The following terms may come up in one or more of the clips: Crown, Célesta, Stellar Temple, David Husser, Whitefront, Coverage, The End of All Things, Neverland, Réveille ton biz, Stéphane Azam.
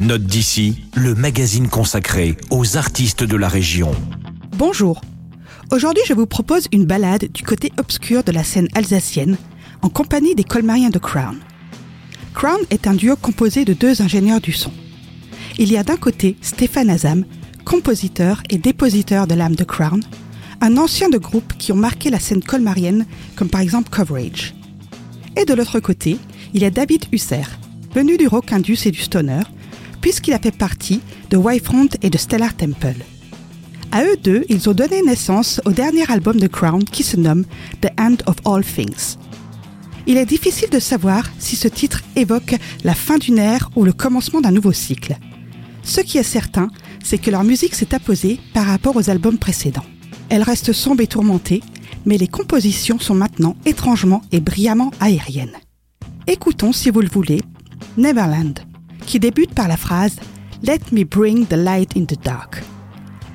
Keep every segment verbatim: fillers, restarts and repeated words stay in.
Note d'ici, le magazine consacré aux artistes de la région. Bonjour. Aujourd'hui, je vous propose une balade du côté obscur de la scène alsacienne, en compagnie des colmariens de Crown. Crown est un duo composé de deux ingénieurs du son. Il y a d'un côté Stéphane Azam, compositeur et dépositeur de l'âme de Crown, un ancien de groupes qui ont marqué la scène colmarienne, comme par exemple Coverage. Et de l'autre côté, il y a David Husser, venu du rock indus et du stoner, puisqu'il a fait partie de Whitefront et de Stellar Temple. À eux deux, ils ont donné naissance au dernier album de Crown qui se nomme The End of All Things. Il est difficile de savoir si ce titre évoque la fin d'une ère ou le commencement d'un nouveau cycle. Ce qui est certain, c'est que leur musique s'est apposée par rapport aux albums précédents. Elle reste sombre et tourmentée, mais les compositions sont maintenant étrangement et brillamment aériennes. Écoutons, si vous le voulez, Neverland, qui débute par la phrase « Let me bring the light in the dark ».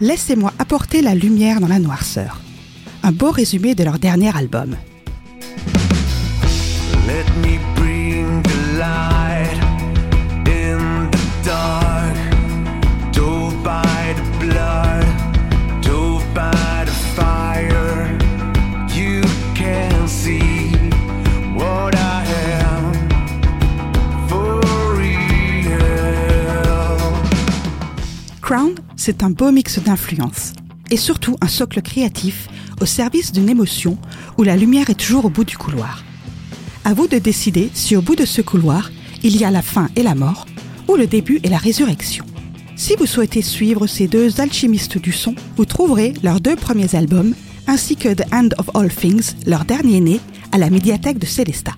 Laissez-moi apporter la lumière dans la noirceur. Un beau résumé de leur dernier album. Let me bring the light in the dark, dove by the blood, dove by the fire. You can see what I am for real. Crown, c'est un beau mix d'influences et surtout un socle créatif au service d'une émotion où la lumière est toujours au bout du couloir. À vous de décider si au bout de ce couloir, il y a la fin et la mort, ou le début et la résurrection. Si vous souhaitez suivre ces deux alchimistes du son, vous trouverez leurs deux premiers albums, ainsi que The End of All Things, leur dernier né, à la médiathèque de Célesta.